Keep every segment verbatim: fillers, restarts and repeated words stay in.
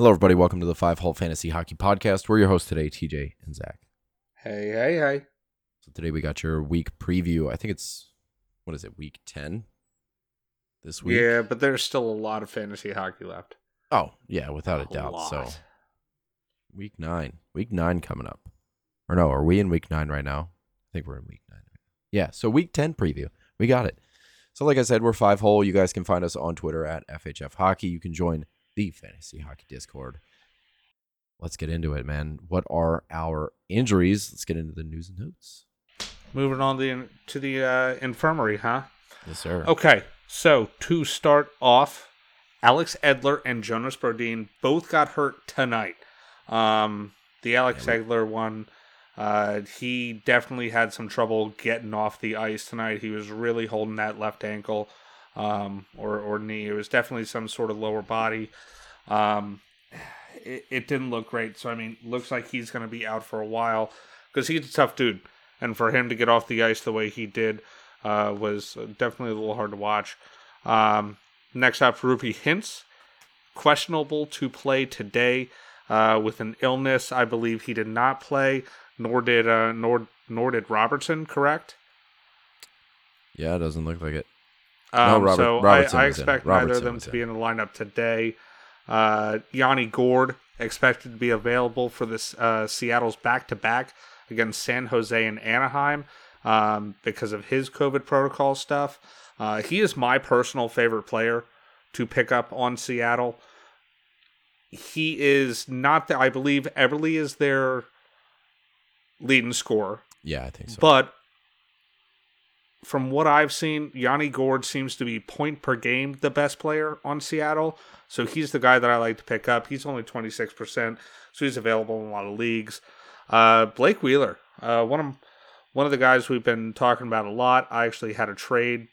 Hello, everybody. Welcome to the Five Hole Fantasy Hockey Podcast. We're your hosts today, T J and Zach. Hey, hey, hey. So today we got your week preview. I think it's, what is it, week ten this week? Yeah, but there's still a lot of fantasy hockey left. Oh, yeah, without a, a doubt. Lot. So week nine. Week nine coming up. Or no, are we in week nine right now? I think we're in week nine. Yeah, so week ten preview. We got it. So like I said, we're Five Hole. You guys can find us on Twitter at F H F Hockey. You can join the Fantasy Hockey Discord. Let's get into it, man. What are our injuries? Let's get into the news and notes. Moving on the, to the uh, infirmary, huh? Yes, sir. Okay, so to start off, Alex Edler and Jonas Brodin both got hurt tonight. Um, the Alex yeah, Edler one, uh, he definitely had some trouble getting off the ice tonight. He was really holding that left ankle. Um, or, or knee. It was definitely some sort of lower body. Um, it, it didn't look great. So, I mean, looks like he's going to be out for a while because he's a tough dude. And for him to get off the ice the way he did uh, was definitely a little hard to watch. Um, next up, Rupe Hintz, questionable to play today uh, with an illness. I believe he did not play, nor did, uh, nor, nor did Robertson, correct? Yeah, it doesn't look like it. Um, no, Robert, so I, I expect neither of them to be in the lineup today. Uh, Yanni Gourde expected to be available for this uh, Seattle's back-to-back against San Jose and Anaheim um, because of his COVID protocol stuff. Uh, he is my personal favorite player to pick up on Seattle. He is not the, I believe Everly is their leading scorer. Yeah, I think so. But from what I've seen, Yanni Gourde seems to be point per game the best player on Seattle. So he's the guy that I like to pick up. He's only twenty-six percent, so he's available in a lot of leagues. Uh, Blake Wheeler, uh, one of one of the guys we've been talking about a lot. I actually had a trade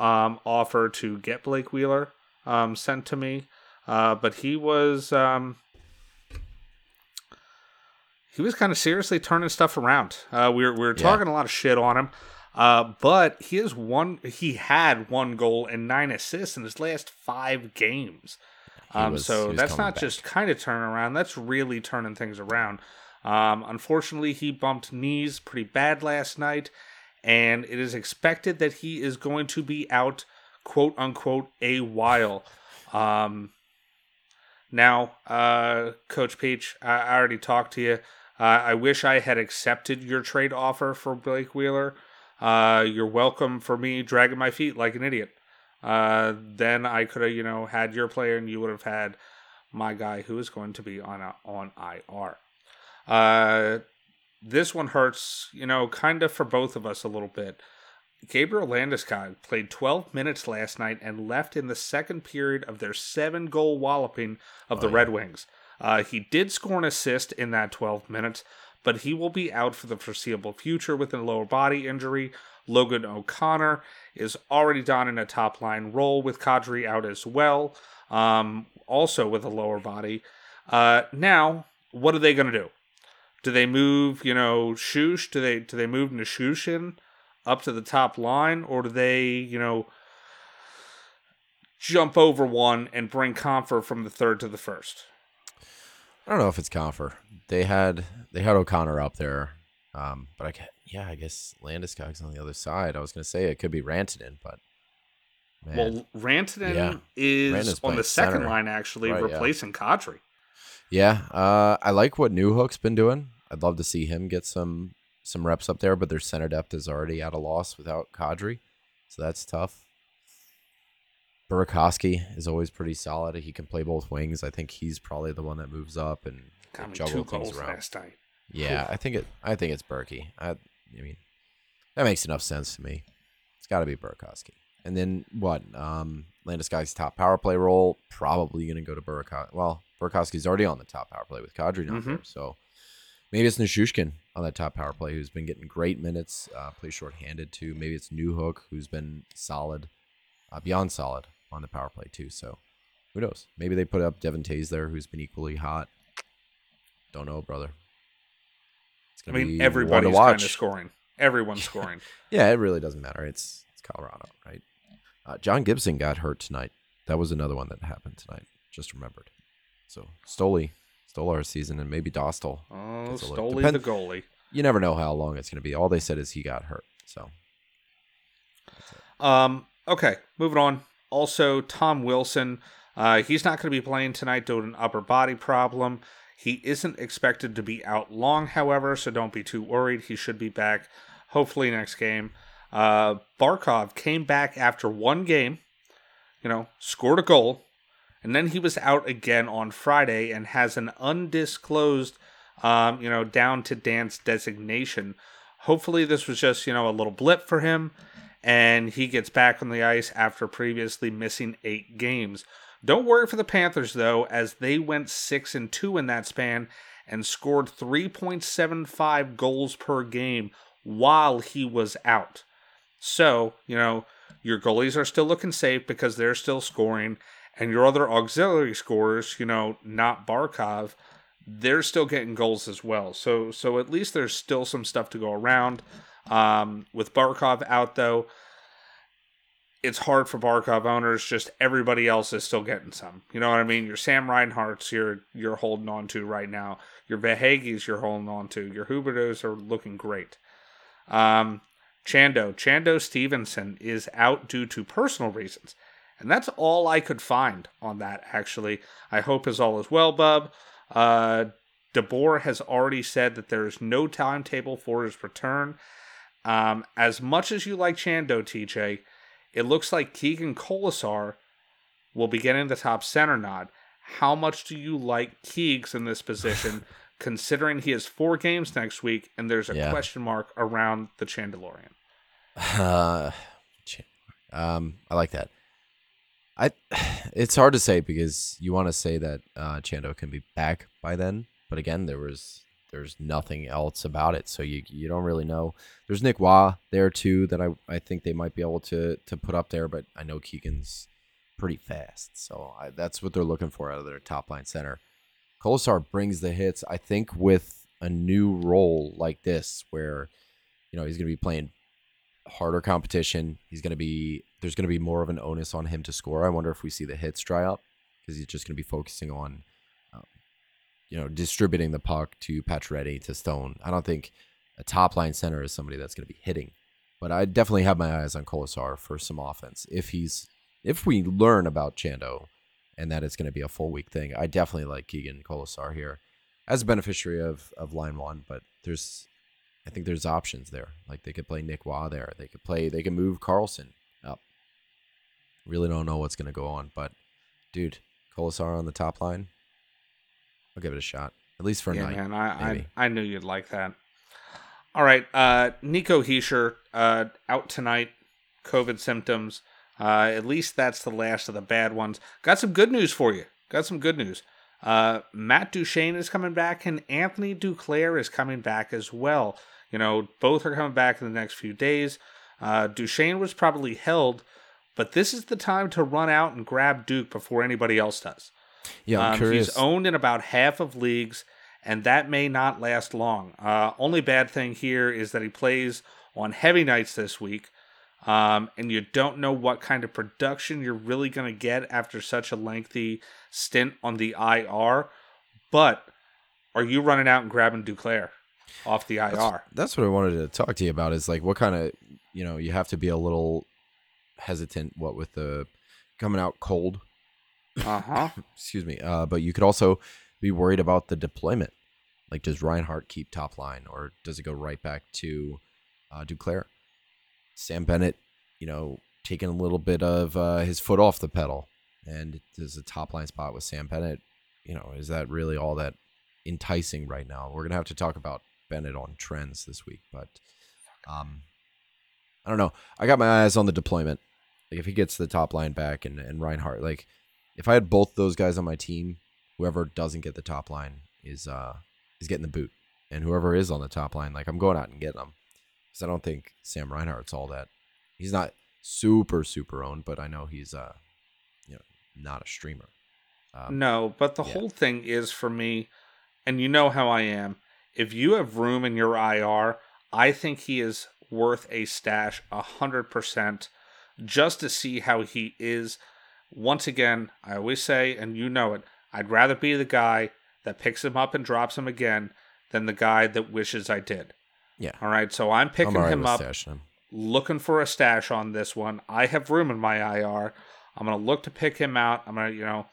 um, offer to get Blake Wheeler um, sent to me, uh, but he was um, he was kind of seriously turning stuff around. Uh, we were we were talking yeah. a lot of shit on him. Uh, but he is one. He had one goal and nine assists in his last five games. Um, was, so that's not back. just kind of turning around. That's really turning things around. Um, unfortunately, he bumped knees pretty bad last night, and it is expected that he is going to be out, quote unquote, a while. Um, now, uh, Coach Peach, I, I already talked to you. Uh, I wish I had accepted your trade offer for Blake Wheeler. Uh, you're welcome for me dragging my feet like an idiot. Uh, then I could have, you know, had your player and you would have had my guy who is going to be on a, on I R. Uh, this one hurts, you know, kind of for both of us a little bit. Gabriel Landeskog played twelve minutes last night and left in the second period of their seven-goal walloping of oh, the yeah. Red Wings. Uh, he did score an assist in that twelve minutes, but he will be out for the foreseeable future with a lower body injury. Logan O'Connor is already down in a top-line role with Kadri out as well, um, also with a lower body. Uh, now, what are they going to do? Do they move, you know, Shush? Do they do they move Nichushkin up to the top line? Or do they, you know, jump over one and bring Compher from the third to the first? I don't know if it's Compher. They had they had O'Connor up there, um, but I yeah, I guess Landeskog's on the other side. I was going to say it could be Rantanen, but man. well, Rantanen yeah. is Rantanen's on the second center. line actually, right, replacing yeah. Kadri. Yeah, uh, I like what Newhook's been doing. I'd love to see him get some some reps up there, but their center depth is already at a loss without Kadri, so that's tough. Burakovsky is always pretty solid. He can play both wings. I think he's probably the one that moves up and like, juggles things around. Last night. Yeah, cool. I think it. I think it's Berkey. I, I mean, that makes enough sense to me. It's got to be Burakovsky. And then what? Um, Landeskog's top power play role probably going to go to Burakovsky. Well, Burakovsky's already on the top power play with Kadri down mm-hmm. there, so maybe it's Nichushkin on that top power play who's been getting great minutes, uh, plays shorthanded too. Maybe it's Newhook who's been solid, uh, beyond solid on the power play too, so who knows? Maybe they put up Devin Tays there, who's been equally hot. Don't know, brother. It's gonna I mean, be everybody's kind of scoring. Everyone's scoring. Yeah, it really doesn't matter. It's it's Colorado, right? Uh, John Gibson got hurt tonight. That was another one that happened tonight. Just remembered. So Stoli stole our season, and maybe Dostal. Oh, Stoli the goalie. You never know how long it's going to be. All they said is he got hurt. So. Um. Okay, moving on. Also, Tom Wilson. Uh, he's not going to be playing tonight due to an upper body problem. He isn't expected to be out long, however, so don't be too worried. He should be back, hopefully, next game. Uh, Barkov came back after one game, you know, scored a goal, and then he was out again on Friday and has an undisclosed, um, you know, down to dance designation. Hopefully this was just, you know, a little blip for him, and he gets back on the ice after previously missing eight games. Don't worry for the Panthers, though, as they went six and two in that span and scored three point seven five goals per game while he was out. So, you know, your goalies are still looking safe because they're still scoring, and your other auxiliary scorers, you know, not Barkov, they're still getting goals as well. So so at least there's still some stuff to go around. Um, with Barkov out, though, it's hard for Barkov owners. Just everybody else is still getting some. You know what I mean? Your Sam Reinhart's you're, you're holding on to right now. Your Vahagi's you're holding on to. Your Huberdeau's are looking great. Um, Chando. Chando Stevenson is out due to personal reasons. And that's all I could find on that, actually. I hope is all is well, bub. Uh, DeBoer has already said that there is no timetable for his return. Um, as much as you like Chando, T J... it looks like Keegan Kolesar will be getting the top center nod. How much do you like Keegs in this position, considering he has four games next week and there's a yeah. question mark around the Chandelorian? Uh, um, I like that. I it's hard to say because you want to say that uh, Chando can be back by then, but again, there was there's nothing else about it, so you you don't really know. There's Nick Wah there too that I, I think they might be able to to put up there, but I know Keegan's pretty fast, so I, that's what they're looking for out of their top line center. Kolesar brings the hits, I think, with a new role like this where you know he's going to be playing harder competition. He's going to be there's going to be more of an onus on him to score. I wonder if we see the hits dry up because he's just going to be focusing on. You know, distributing the puck to Pacioretty, to Stone. I don't think a top-line center is somebody that's going to be hitting. But I definitely have my eyes on Kolesar for some offense. If he's, if we learn about Chando and that it's going to be a full-week thing, I definitely like Keegan Kolesar here as a beneficiary of, of line one. But there's, I think there's options there. Like, they could play Nick Wah there. They could play, they could move Karlsson up. Really don't know what's going to go on. But, dude, Kolesar on the top line. I'll give it a shot, at least for a yeah, night. Yeah, man, I, I I knew you'd like that. All right, uh, Nico Hischier uh, out tonight, COVID symptoms. Uh, at least that's the last of the bad ones. Got some good news for you. Got some good news. Uh, Matt Duchene is coming back, and Anthony Duclair is coming back as well. You know, both are coming back in the next few days. Uh, Duchene was probably held, but this is the time to run out and grab Duke before anybody else does. Yeah, I'm um, curious. He's owned in about half of leagues, and that may not last long. Uh, only bad thing here is that he plays on heavy nights this week, um, and you don't know what kind of production you're really going to get after such a lengthy stint on the I R. But are you running out and grabbing Duclair off the I R? That's, that's what I wanted to talk to you about is like what kind of, you know, you have to be a little hesitant, what with the coming out cold. Uh-huh. Excuse me. Uh, but you could also be worried about the deployment. Like, does Reinhardt keep top line, or does it go right back to uh, Duclair? Sam Bennett, you know, taking a little bit of uh, his foot off the pedal, and there's a top line spot with Sam Bennett. You know, is that really all that enticing right now? We're gonna have to talk about Bennett on trends this week, but um, I don't know. I got my eyes on the deployment. Like, if he gets the top line back, and and Reinhardt, like. If I had both those guys on my team, whoever doesn't get the top line is uh, is getting the boot. And whoever is on the top line, like, I'm going out and getting them. Because I don't think Sam Reinhart's all that. He's not super, super owned, but I know he's uh, you know, not a streamer. Um, no, but the yeah. whole thing is for me, and you know how I am, if you have room in your I R, I think he is worth a stash one hundred percent just to see how he is. Once again, I always say, and you know it, I'd rather be the guy that picks him up and drops him again than the guy that wishes I did. Yeah. All right, so I'm picking I'm him up, him. looking for a stash on this one. I have room in my I R. I'm going to look to pick him out. I'm going to, you know,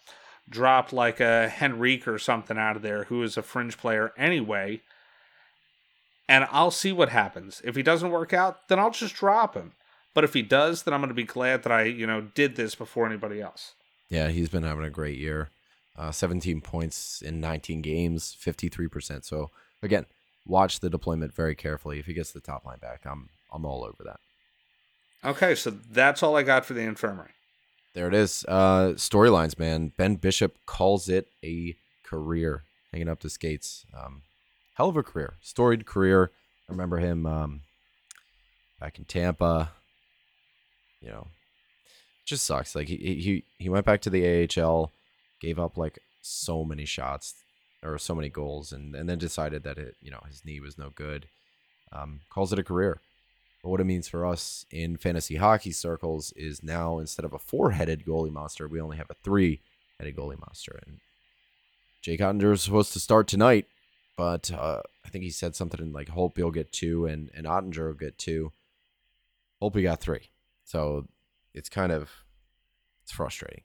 drop like a Henrique or something out of there, who is a fringe player anyway, and I'll see what happens. If he doesn't work out, then I'll just drop him. But if he does, then I'm going to be glad that I, you know, did this before anybody else. Yeah, he's been having a great year. Uh, seventeen points in nineteen games, fifty-three percent. So, again, watch the deployment very carefully. If he gets the top line back, I'm I'm all over that. Okay, so that's all I got for the infirmary. There it is. Uh, storylines, man. Ben Bishop calls it a career, hanging up the skates. Um, hell of a career. Storied career. I remember him um, back in Tampa. You know, it just sucks. Like, he, he, he went back to the A H L, gave up, like, so many shots or so many goals, and, and then decided that, it, you know, his knee was no good. Um, calls it a career. But what it means for us in fantasy hockey circles is now, instead of a four-headed goalie monster, we only have a three-headed goalie monster. And Jake Ottinger is supposed to start tonight, but uh, I think he said something in, like, Holtby will get two and, and Ottinger will get two. Holtby got three. So it's kind of it's frustrating.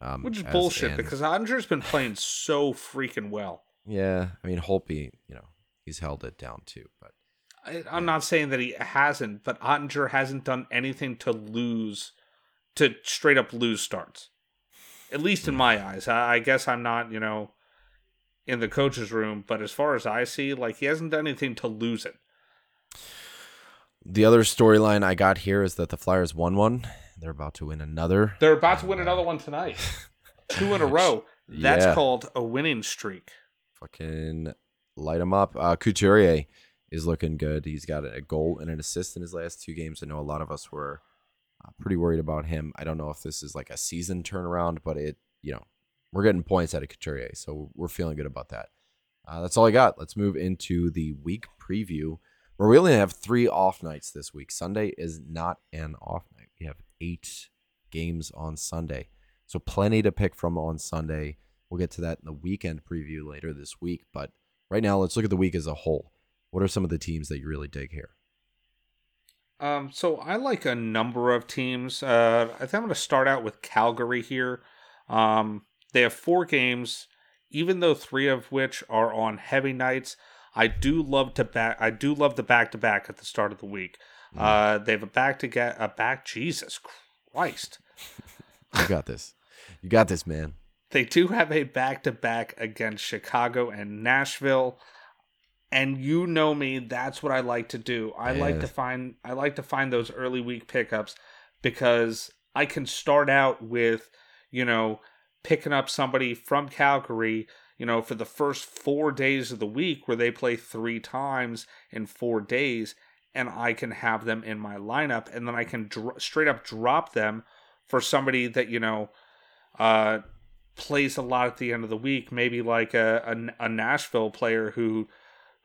Um, Which is bullshit, and, because Ottinger's been playing so freaking well. Yeah, I mean, Holtby, you know, he's held it down too, but I'm not saying that he hasn't, but Ottinger hasn't done anything to lose, to straight up lose starts. At least in my eyes. I guess I'm not, you know, in the coach's room, but as far as I see, like, he hasn't done anything to lose it. The other storyline I got here is that the Flyers won one. They're about to win another. They're about to win another one tonight. Two in a row. That's yeah. called a winning streak. Fucking light them up. Uh, Couturier is looking good. He's got a goal and an assist in his last two games. I know a lot of us were uh, pretty worried about him. I don't know if this is like a season turnaround, but it, you know, we're getting points out of Couturier, so we're feeling good about that. Uh, that's all I got. Let's move into the week preview, where we only have three off nights this week. Sunday is not an off night. We have eight games on Sunday, so plenty to pick from on Sunday. We'll get to that in the weekend preview later this week, but right now let's look at the week as a whole. What are some of the teams that you really dig here? Um, so I like a number of teams. Uh, I think I'm going to start out with Calgary here. Um, they have four games, even though three of which are on heavy nights. I do love to back. I do love the back to back at the start of the week. Mm. Uh, they have a back to get a back. Jesus Christ! You got this. You got this, man. They do have a back to back against Chicago and Nashville. And you know me, that's what I like to do. I yeah. like to find I like to find those early week pickups, because I can start out with, you know, picking up somebody from Calgary, you know, for the first four days of the week, where they play three times in four days, and I can have them in my lineup, and then I can dr- straight up drop them for somebody that, you know, uh, plays a lot at the end of the week, maybe like a a, a Nashville player who.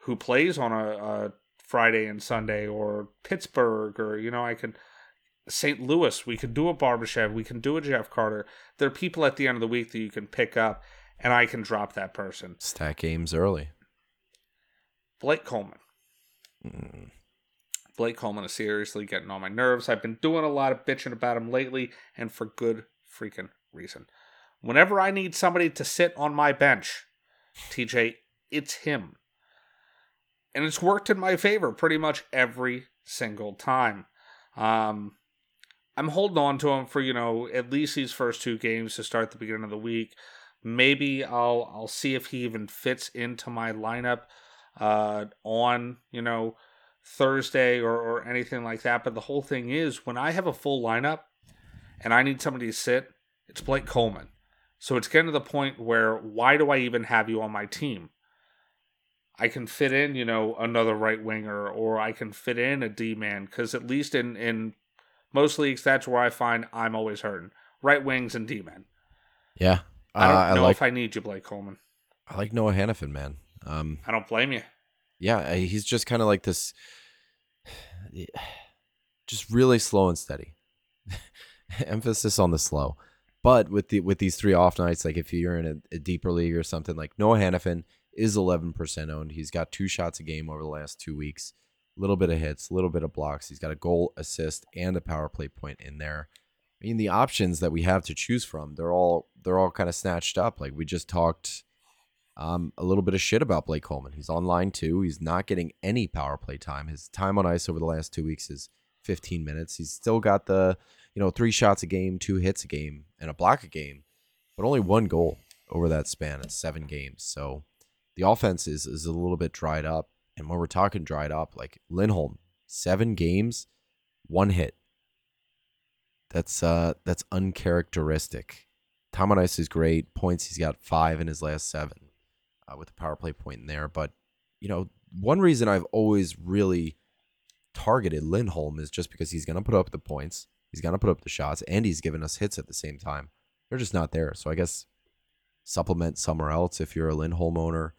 who plays on a, a Friday and Sunday, or Pittsburgh, or, you know, I could, Saint Louis, we could do a Barbashev, we can do a Jeff Carter. There are people at the end of the week that you can pick up, and I can drop that person. Stack games early. Blake Coleman. Mm. Blake Coleman is seriously getting on my nerves. I've been doing a lot of bitching about him lately, and for good freaking reason. Whenever I need somebody to sit on my bench, T J, it's him. And it's worked in my favor pretty much every single time. Um, I'm holding on to him for, you know, at least these first two games to start the beginning of the week. Maybe I'll I'll see if he even fits into my lineup uh, on, you know, Thursday or, or anything like that. But the whole thing is, when I have a full lineup and I need somebody to sit, it's Blake Coleman. So it's getting to the point where, why do I even have you on my team? I can fit in, you know, another right winger, or I can fit in a D-man, because at least in, in most leagues, that's where I find I'm always hurting. Right wings and D-men. Yeah. Uh, I don't know I like, if I need you, Blake Coleman. I like Noah Hanifin, man. Um, I don't blame you. Yeah, he's just kind of like this, just really slow and steady. Emphasis on the slow. But with the with these three off nights, like if you're in a, a deeper league or something, like Noah Hanifin is eleven percent owned. He's got two shots a game over the last two weeks. A little bit of hits, a little bit of blocks. He's got a goal, assist, and a power play point in there. I mean, the options that we have to choose from, they're all they're all kind of snatched up. Like we just talked um, a little bit of shit about Blake Coleman. He's on line two. He's not getting any power play time. His time on ice over the last two weeks is fifteen minutes. He's still got the, you know, three shots a game, two hits a game, and a block a game, but only one goal over that span at seven games. So the offense is is a little bit dried up. And when we're talking dried up, like Lindholm, seven games, one hit. That's uh, that's uncharacteristic. Time on ice is great. Points, he's got five in his last seven uh, with the power play point in there. But, you know, one reason I've always really targeted Lindholm is just because he's going to put up the points, he's going to put up the shots, and he's giving us hits at the same time. They're just not there. So I guess supplement somewhere else if you're a Lindholm owner.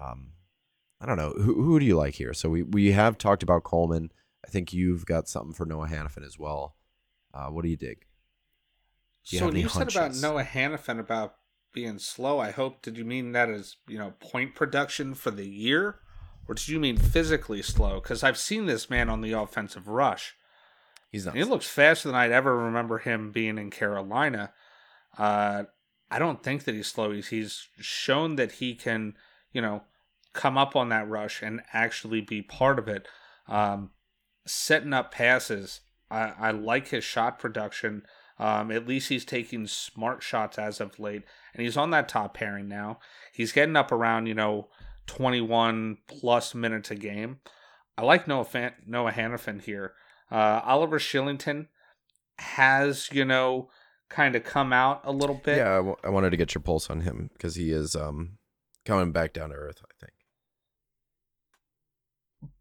Um, I don't know. Who who do you like here? So we, we have talked about Coleman. I think you've got something for Noah Hanifin as well. Uh, what do you dig? Do you so when you hunches? said about Noah Hanifin about being slow, I hope, did you mean that as, you know, point production for the year? Or did you mean physically slow? Because I've seen this man on the offensive rush. He's not. He looks faster than I'd ever remember him being in Carolina. Uh, I don't think that he's slow. He's, he's shown that he can, you know, come up on that rush and actually be part of it. Um, setting up passes. I, I like his shot production. Um, at least he's taking smart shots as of late, and he's on that top pairing now. He's getting up around, you know, twenty-one plus minutes a game. I like Noah, Fan- Noah Hanifin here. Uh, Oliver Shillington has, you know, kind of come out a little bit. Yeah, I, w- I wanted to get your pulse on him because he is um, coming back down to earth, I think.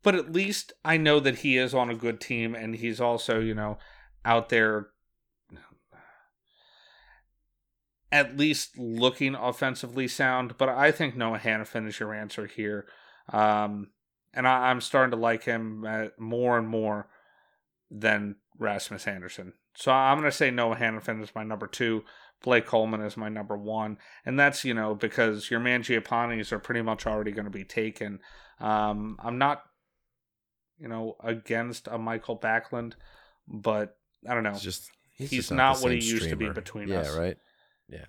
But at least I know that he is on a good team, and he's also, you know, out there at least looking offensively sound. But I think Noah Hanifin is your answer here. Um, and I, I'm starting to like him more and more than Rasmus Anderson. So I'm going to say Noah Hanifin is my number two. Blake Coleman is my number one. And that's, you know, because your Mangiapanes are pretty much already going to be taken. Um, I'm not, you know, against a Michael Backlund, but I don't know. It's just, he's, he's just not, not what he used streamer. to be between yeah, us. Yeah, right? Yeah.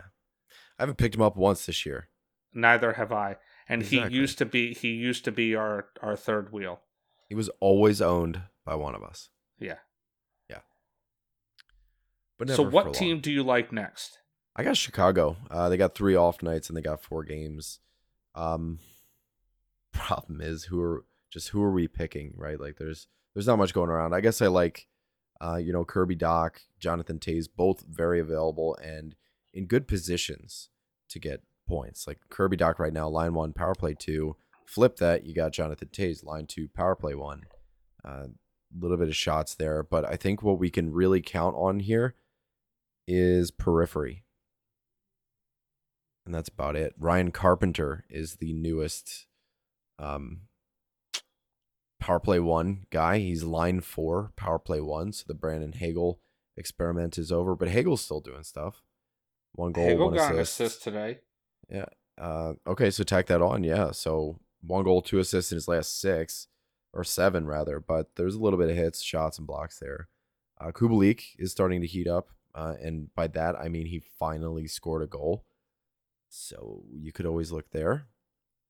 I haven't picked him up once this year. Neither have I. And exactly. he used to be he used to be our, our third wheel. He was always owned by one of us. Yeah. Yeah. But never so what team long. do you like next? I got Chicago. Uh, they got three off nights and they got four games. Um problem is who are just who are we picking, right? Like there's there's not much going around. I guess I like uh, you know, Kirby Dach, Jonathan Toews, both very available and in good positions to get points. Like Kirby Dach right now, line one, power play two. Flip that, you got Jonathan Toews, line two, power play one. A uh, little bit of shots there, but I think what we can really count on here is periphery. And that's about it. Ryan Carpenter is the newest um, power play one guy. He's line four, power play one. So the Brandon Hagel experiment is over, but Hagel's still doing stuff. One goal, Hagel one assist. Hagel got an assist today. Yeah. Uh, okay, so tack that on, yeah. So one goal, two assists in his last six, or seven rather, but there's a little bit of hits, shots, and blocks there. Uh, Kubalik is starting to heat up, uh, and by that I mean he finally scored a goal. So you could always look there.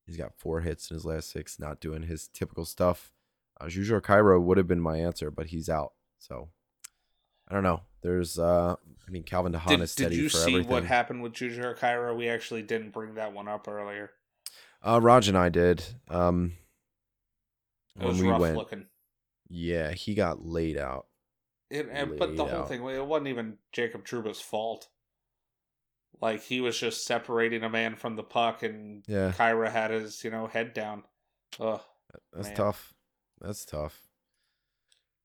He's got four hits in his last six, not doing his typical stuff. Uh, Jujhar Khaira would have been my answer, but he's out, so... I don't know. There's, uh, I mean, Calvin DeHaan did, is steady for everything. Did you see what happened with Jujhar Khaira? We actually didn't bring that one up earlier. Uh, Raj and I did. Um, it was rough went, looking. Yeah, he got laid out. It, and, laid but the whole out. thing, it wasn't even Jacob Truba's fault. Like, he was just separating a man from the puck, and yeah. Khaira had his, you know, head down. Ugh, That's man. tough. That's tough.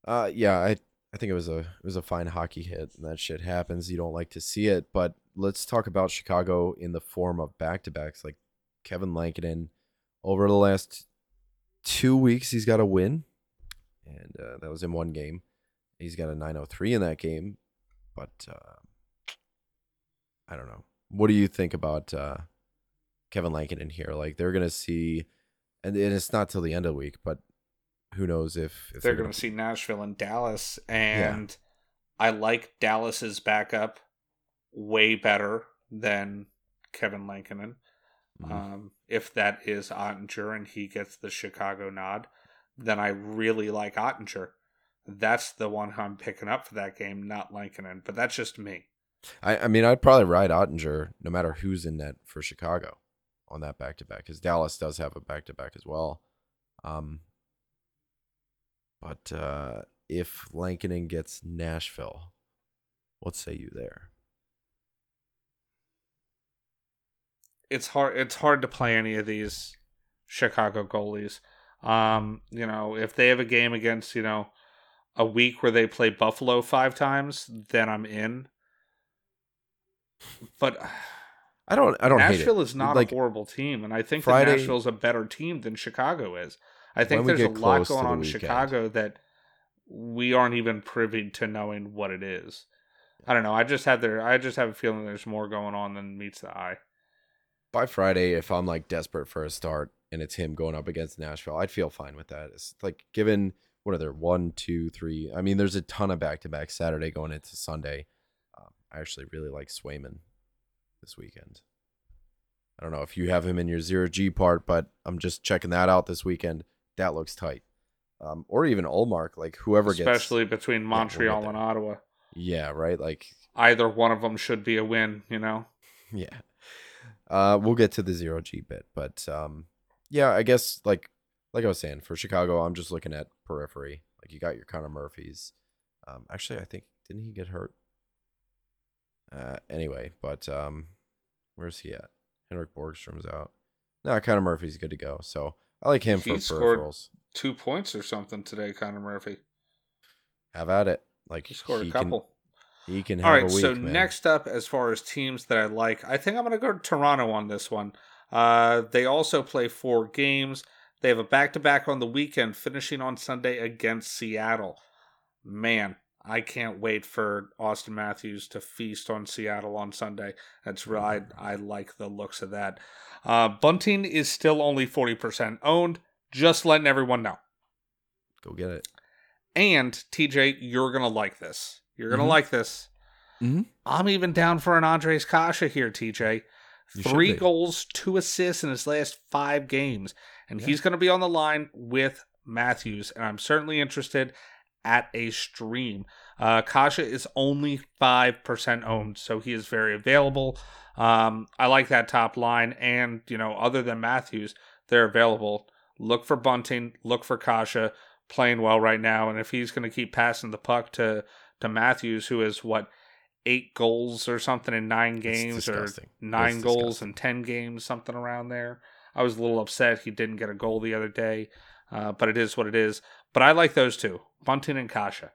Uh, yeah, I... I think it was a it was a fine hockey hit, and that shit happens. You don't like to see it, but let's talk about Chicago in the form of back-to-backs. Like Kevin Lankinen, over the last two weeks, he's got a win, and uh, that was in one game. He's got a nine oh three in that game, but uh, I don't know. What do you think about uh, Kevin Lankinen here? Like, they're going to see, and, and it's not till the end of the week, but who knows if, if they're, they're going to see Nashville and Dallas. And yeah. I like Dallas's backup way better than Kevin Lankinen. Mm-hmm. Um, if that is Ottinger and he gets the Chicago nod, then I really like Ottinger. That's the one I'm picking up for that game, not Lankinen. But that's just me. I, I mean, I'd probably ride Ottinger no matter who's in net for Chicago on that back-to-back, because Dallas does have a back-to-back as well. Um, but uh, if Lankinen gets Nashville, what say you there? It's hard. It's hard to play any of these Chicago goalies. Um, you know, if they have a game against, you know, a week where they play Buffalo five times, then I'm in. But I don't. I don't. Nashville hate it. Is not like, a horrible team, and I think Friday, that Nashville is a better team than Chicago is. I think there's a lot going on in Chicago that we aren't even privy to knowing what it is. I don't know. I just have their. I just have a feeling there's more going on than meets the eye. By Friday, if I'm like desperate for a start and it's him going up against Nashville, I'd feel fine with that. It's like given what are there one, two, three. I mean, there's a ton of back-to-back Saturday going into Sunday. I actually really like Swayman this weekend. I don't know if you have him in your zero G part, but I'm just checking that out this weekend. That looks tight. Um, or even Ullmark, like whoever especially gets... Especially between Montreal yeah, and Ottawa. Yeah, right? Like either one of them should be a win, you know? Yeah. Uh, we'll get to the zero G bit, but um, yeah, I guess like like I was saying, for Chicago, I'm just looking at periphery. Like you got your Connor Murphys. Um, actually, I think, didn't he get hurt? Uh, anyway, but um, where's he at? Henrik Borgstrom's out. No, Connor Murphy's good to go. So I like him he for scored peripherals. Two points or something today, Connor Murphy. Have at it. Like he scored he a couple. Can, he can have All right, a week. So man. Next up, as far as teams that I like, I think I'm going to go to Toronto on this one. Uh, they also play four games. They have a back-to-back on the weekend, finishing on Sunday against Seattle. Man. I can't wait for Austin Matthews to feast on Seattle on Sunday. That's right. I, I like the looks of that. Uh, Bunting is still only forty percent owned. Just letting everyone know. Go get it. And, T J, you're going to like this. You're going to mm-hmm. like this. Mm-hmm. I'm even down for an Andres Kasha here, T J. You Three goals, two assists in his last five games. And yeah. he's going to be on the line with Matthews. And I'm certainly interested at a stream. Uh, Kasha is only five percent owned, so he is very available. Um, I like that top line, and, you know, other than Matthews, they're available. Look for Bunting, look for Kasha, playing well right now, and if he's going to keep passing the puck to, to Matthews, who is, what, eight goals or something in nine games, or nine it's goals disgusting. in ten games, something around there. I was a little upset he didn't get a goal the other day, uh, but it is what it is. But I like those two, Bunting and Kasha.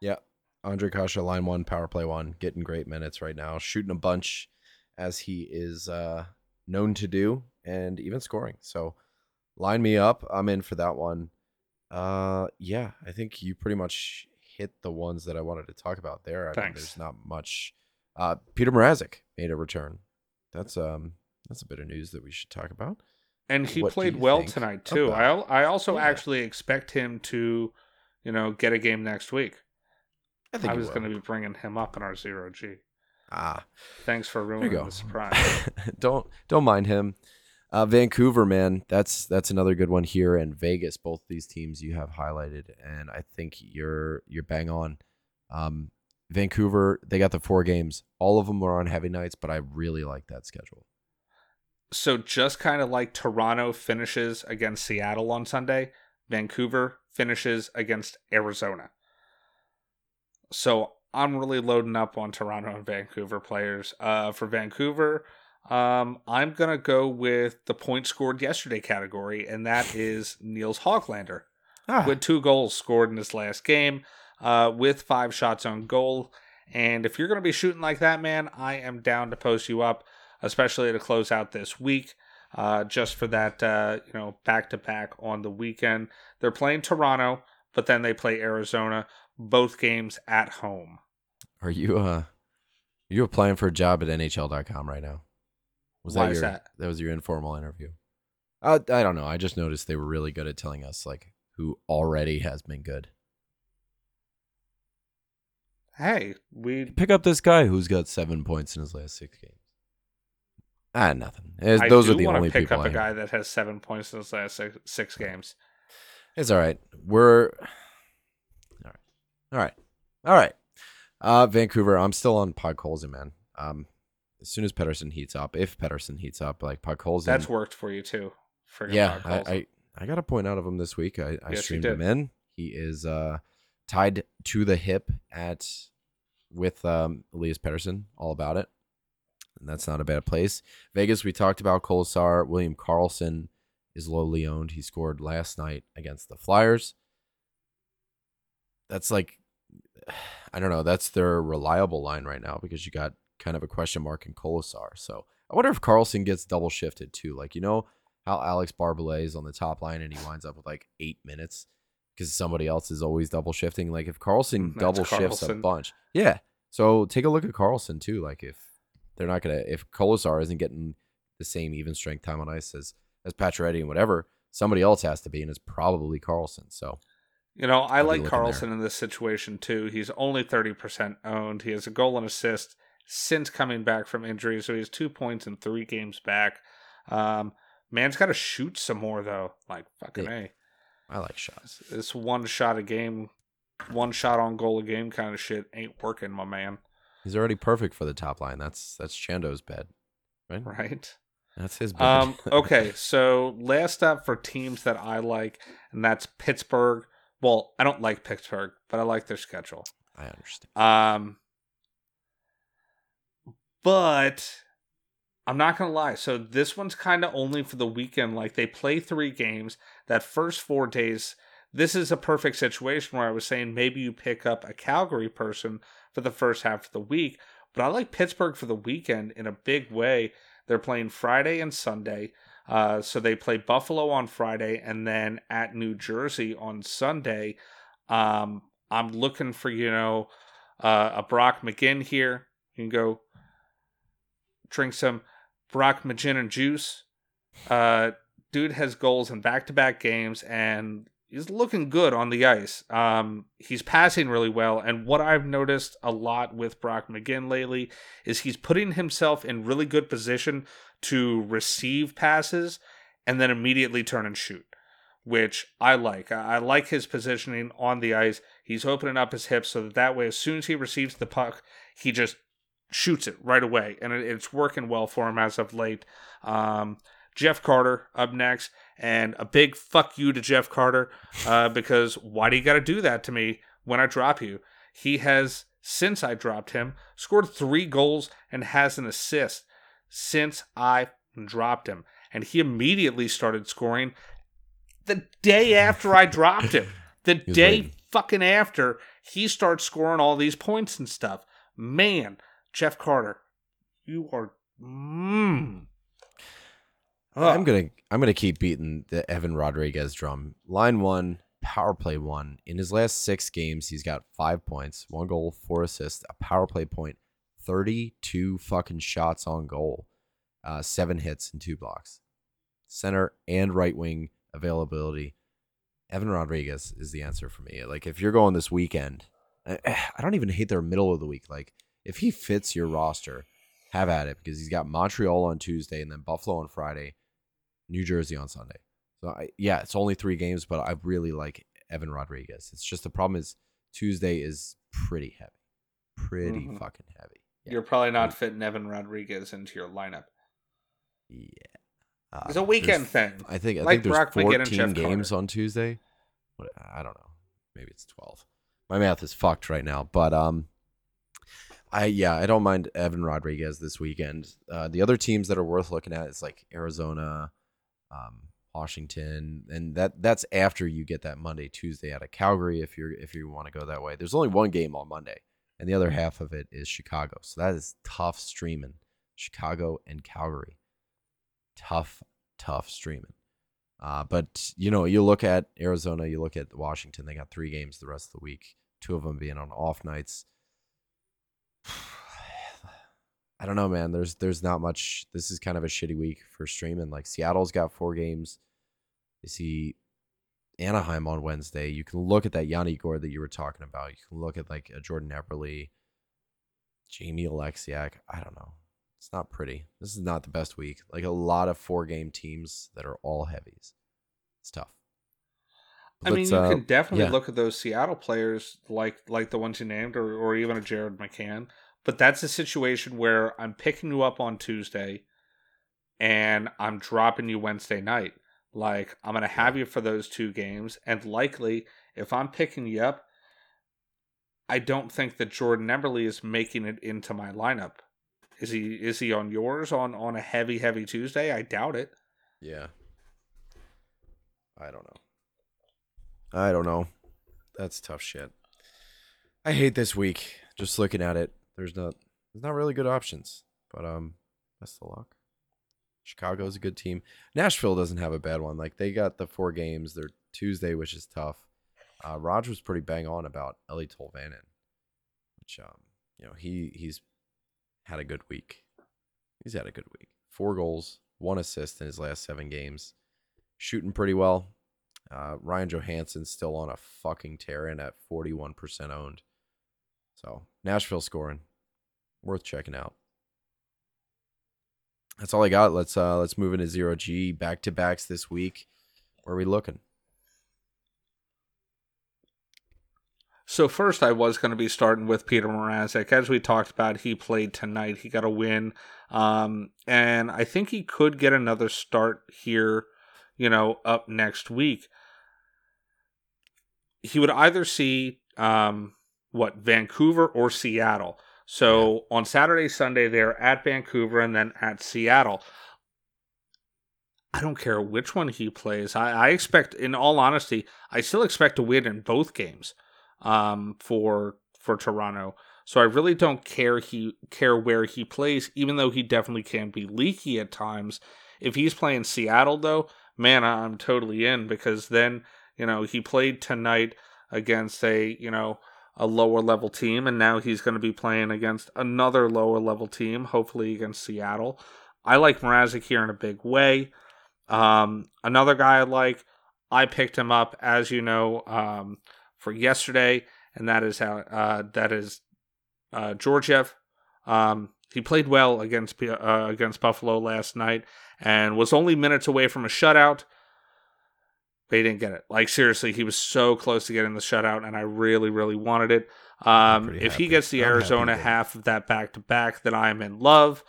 Yeah, Andre Kasha, line one, power play one, getting great minutes right now, shooting a bunch as he is uh, known to do, and even scoring. So line me up. I'm in for that one. Uh, yeah, I think you pretty much hit the ones that I wanted to talk about there. I Thanks. Mean, there's not much. Uh, Peter Mrazek made a return. That's um, that's a bit of news that we should talk about. And he what played well tonight, too. I I also yeah. actually expect him to, you know, get a game next week. I think I was going to be bringing him up in our zero G. Ah. Thanks for ruining the surprise. don't don't mind him. Uh, Vancouver, man, that's that's another good one here. And Vegas, both these teams you have highlighted. And I think you're, you're bang on. Um, Vancouver, they got the four games. All of them were on heavy nights, but I really like that schedule. So just kind of like Toronto finishes against Seattle on Sunday, Vancouver finishes against Arizona. So I'm really loading up on Toronto and Vancouver players. Uh, for Vancouver, um, I'm going to go with the point scored yesterday category, and that is Niels Höglander ah. with two goals scored in his last game uh, with five shots on goal. And if you're going to be shooting like that, man, I am down to post you up, especially to close out this week, uh, just for that, uh, you know, back-to-back on the weekend. They're playing Toronto, but then they play Arizona, both games at home. Are you uh, You're applying for a job at N H L dot com right now. Was Why that your, is that? That was your informal interview. I, I don't know. I just noticed they were really good at telling us like who already has been good. Hey, we pick up this guy who's got seven points in his last six games. Ah, nothing. It's, I those do are the only pick people. Pick up I a guy that has seven points in his last six, six games. It's all right. We're all right. All right. All right. Uh, Vancouver. I'm still on Podkolzin, man. Um, as soon as Pettersson heats up, if Pettersson heats up, like Podkolzin, that's worked for you too. For yeah, I, I I got a point out of him this week. I, I yes, streamed him in. He is uh tied to the hip at with um, Elias Pettersson. All about it. And that's not a bad place. Vegas, we talked about Kolesar. William Karlsson is lowly owned. He scored last night against the Flyers. That's like, I don't know, that's their reliable line right now because you got kind of a question mark in Kolesar. So I wonder if Karlsson gets double shifted too. Like, you know how Alex Barbelet is on the top line and he winds up with like eight minutes because somebody else is always double shifting. Like if Karlsson that's double Karlsson. shifts a bunch. Yeah. So take a look at Karlsson too. Like if, They're not going to, if Kolesar isn't getting the same even strength time on ice as, as Pacioretty and whatever, somebody else has to be, and it's probably Karlsson. So, you know, I like Karlsson there. in this situation too. He's only thirty percent owned. He has a goal and assist since coming back from injury. So he has two points in three games back. Um, man's got to shoot some more though. Like fucking yeah. A. I like shots. This one shot a game, one shot on goal a game kind of shit ain't working, my man. He's already perfect for the top line. That's that's Chando's bed, right? Right. That's his bed. Um, okay, so last up for teams that I like, and that's Pittsburgh. Well, I don't like Pittsburgh, but I like their schedule. I understand. Um, but I'm not going to lie. So this one's kind of only for the weekend. Like, they play three games. That first four days, this is a perfect situation where I was saying maybe you pick up a Calgary person for the first half of the week, but I like Pittsburgh for the weekend in a big way. They're playing Friday and Sunday, uh, so they play Buffalo on Friday and then at New Jersey on Sunday. Um, I'm looking for, you know, uh, a Brock McGinn here. You can go drink some Brock McGinn and juice. Uh, dude has goals in back-to-back games, and he's looking good on the ice. Um, he's passing really well. And what I've noticed a lot with Brock McGinn lately is he's putting himself in really good position to receive passes and then immediately turn and shoot, which I like. I, I like his positioning on the ice. He's opening up his hips so that that way, as soon as he receives the puck, he just shoots it right away. And it, it's working well for him as of late. Um, Jeff Carter up next. And a big fuck you to Jeff Carter, uh, because why do you got to do that to me when I drop you? He has, since I dropped him, scored three goals and has an assist since I dropped him. And he immediately started scoring the day after I dropped him. The day waiting. fucking after he starts scoring all these points and stuff. Man, Jeff Carter, you are... Mm. Oh. I'm gonna I'm gonna keep beating the Evan Rodriguez drum. Line one, power play one. In his last six games, he's got five points, one goal, four assists, a power play point, thirty-two fucking shots on goal, uh, seven hits and two blocks. Center and right wing availability. Evan Rodriguez is the answer for me. Like if you're going this weekend, I, I don't even hate their middle of the week. Like if he fits your roster, have at it because he's got Montreal on Tuesday and then Buffalo on Friday. New Jersey on Sunday. So, I, yeah, it's only three games, but I really like Evan Rodriguez. It's just the problem is Tuesday is pretty heavy. Pretty mm-hmm. fucking heavy. Yeah. You're probably not yeah. fitting Evan Rodriguez into your lineup. Yeah. Uh, it's a weekend thing. I think, I like think there's Brock fourteen games Carter. on Tuesday. What, I don't know. Maybe it's twelve. My math is fucked right now, but um, I yeah, I don't mind Evan Rodriguez this weekend. Uh, the other teams that are worth looking at is like Arizona, Um, Washington, and that that's after you get that Monday, Tuesday out of Calgary. If you're if you want to go that way, there's only one game on Monday, and the other half of it is Chicago. So that is tough streaming. Chicago and Calgary, tough, tough streaming. Uh, but you know, you look at Arizona, you look at Washington. They got three games the rest of the week. Two of them being on off nights. I don't know, man. There's there's not much. This is kind of a shitty week for streaming. Like, Seattle's got four games. You see Anaheim on Wednesday. You can look at that Yanni Gourde that you were talking about. You can look at, like, a Jordan Eberle, Jamie Oleksiak. I don't know. It's not pretty. This is not the best week. Like, a lot of four-game teams that are all heavies. It's tough. But I mean, you uh, can definitely yeah. look at those Seattle players like like the ones you named, or, or even a Jared McCann. But that's a situation where I'm picking you up on Tuesday and I'm dropping you Wednesday night. Like, I'm going to have you for those two games. And likely, if I'm picking you up, I don't think that Jordan Eberle is making it into my lineup. Is he Is he on yours on, on a heavy, heavy Tuesday? I doubt it. Yeah. I don't know. I don't know. That's tough shit. I hate this week. Just looking at it. There's not there's not really good options, but um, best of luck. Chicago's a good team. Nashville doesn't have a bad one. Like, they got the four games. They're Tuesday, which is tough. Uh, Raj was pretty bang on about Ellie Tolvanen, which um, you know, he he's had a good week. He's had a good week. Four goals, one assist in his last seven games. Shooting pretty well. Uh, Ryan Johansson's still on a fucking tear in at forty-one percent owned. So, Nashville scoring. Worth checking out. That's all I got. Let's uh, let's move into zero G back to backs this week. Where are we looking? So first, I was going to be starting with Peter Mrazek. As we talked about, he played tonight. He got a win, um, and I think he could get another start here. You know, up next week, he would either see. Um, What, Vancouver or Seattle? So yeah. on Saturday, Sunday, they're at Vancouver and then at Seattle. I don't care which one he plays. I, I expect, in all honesty, I still expect to win in both games um, for for Toronto. So I really don't care he care where he plays, even though he definitely can be leaky at times. If he's playing Seattle, though, man, I'm totally in, because then, you know, he played tonight against a, you know, a lower-level team, and now he's going to be playing against another lower-level team, hopefully against Seattle. I like Mrazek here in a big way. Um, another guy I like, I picked him up, as you know, um, for yesterday, and that is how uh, that is uh, Georgiev. Um, he played well against uh, against Buffalo last night and was only minutes away from a shutout. But he didn't get it. Like, seriously, he was so close to getting the shutout, and I really, really wanted it. Um, if he gets the I'm Arizona half of that back-to-back, then I'm in love.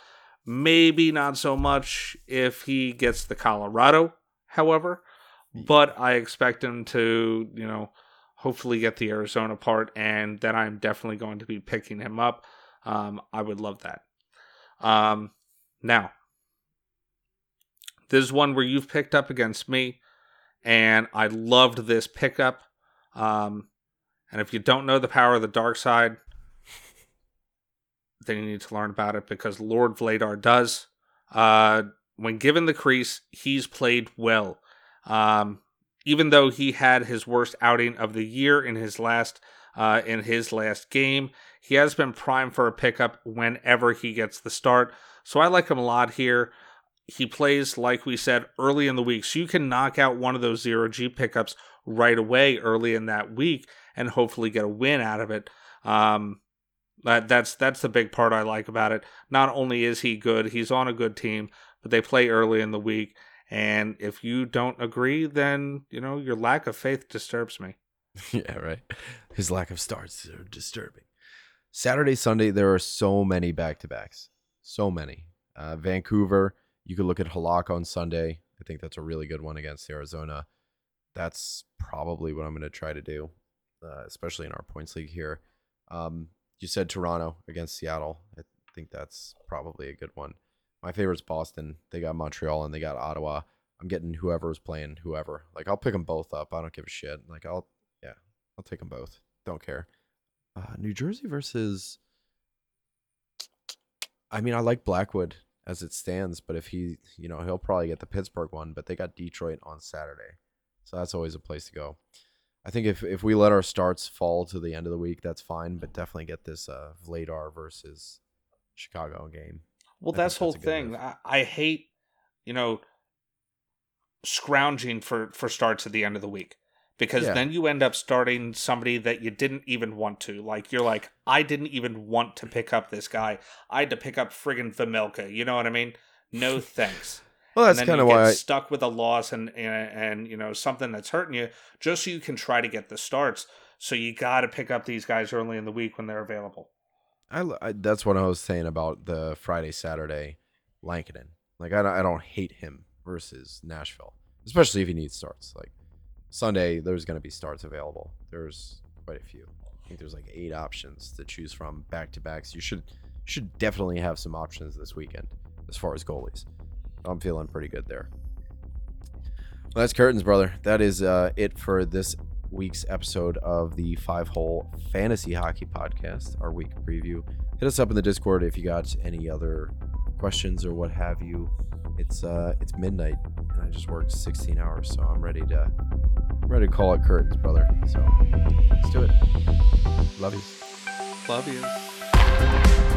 Maybe not so much if he gets the Colorado, however. But I expect him to, you know, hopefully get the Arizona part, and then I'm definitely going to be picking him up. Um, I would love that. Um, now, this is one where you've picked up against me. And I loved this pickup. Um, and if you don't know the power of the dark side, then you need to learn about it, because Lord Vladar does. Uh, when given the crease, he's played well. Um, even though he had his worst outing of the year in his last uh, in his last game, he has been primed for a pickup whenever he gets the start. So I like him a lot here. He plays, like we said, early in the week. So you can knock out one of those zero-G pickups right away early in that week and hopefully get a win out of it. Um, that, that's that's the big part I like about it. Not only is he good, he's on a good team, but they play early in the week. And if you don't agree, then, you know, your lack of faith disturbs me. Yeah, right. His lack of starts are disturbing. Saturday, Sunday, there are so many back-to-backs. So many. Uh, Vancouver... You could look at Halak on Sunday. I think that's a really good one against Arizona. That's probably what I'm going to try to do, uh, especially in our points league here. Um, you said Toronto against Seattle. I think that's probably a good one. My favorite is Boston. They got Montreal and they got Ottawa. I'm getting whoever's playing whoever. Like, I'll pick them both up. I don't give a shit. Like, I'll, yeah, I'll take them both. Don't care. Uh, New Jersey versus, I mean, I like Blackwood as it stands, but if he, you know, he'll probably get the Pittsburgh one, but they got Detroit on Saturday. So that's always a place to go. I think if, if we let our starts fall to the end of the week, that's fine, but definitely get this uh, Vladar versus Chicago game. Well, I that's the whole thing. I, I hate, you know, scrounging for, for starts at the end of the week. Because yeah. then you end up starting somebody that you didn't even want to. Like, you're like, I didn't even want to pick up this guy. I had to pick up friggin' Familka. You know what I mean? No thanks. Well, that's kind of why I stuck with a loss and, and, and, you know, something that's hurting you just so you can try to get the starts. So you got to pick up these guys early in the week when they're available. I, I that's what I was saying about the Friday, Saturday Lankinen. Like, I, I don't hate him versus Nashville, especially if he needs starts. Like, Sunday, there's going to be starts available. There's quite a few. I think there's like eight options to choose from, back-to-backs. You should should definitely have some options this weekend as far as goalies. I'm feeling pretty good there. Well, that's curtains, brother. That is uh, it for this week's episode of the Five Hole Fantasy Hockey Podcast, our week preview. Hit us up in the Discord if you got any other questions or what have you. It's uh, it's midnight, and I just worked sixteen hours, so I'm ready to I'm ready to call it curtains, brother. So let's do it. Love you. Love you.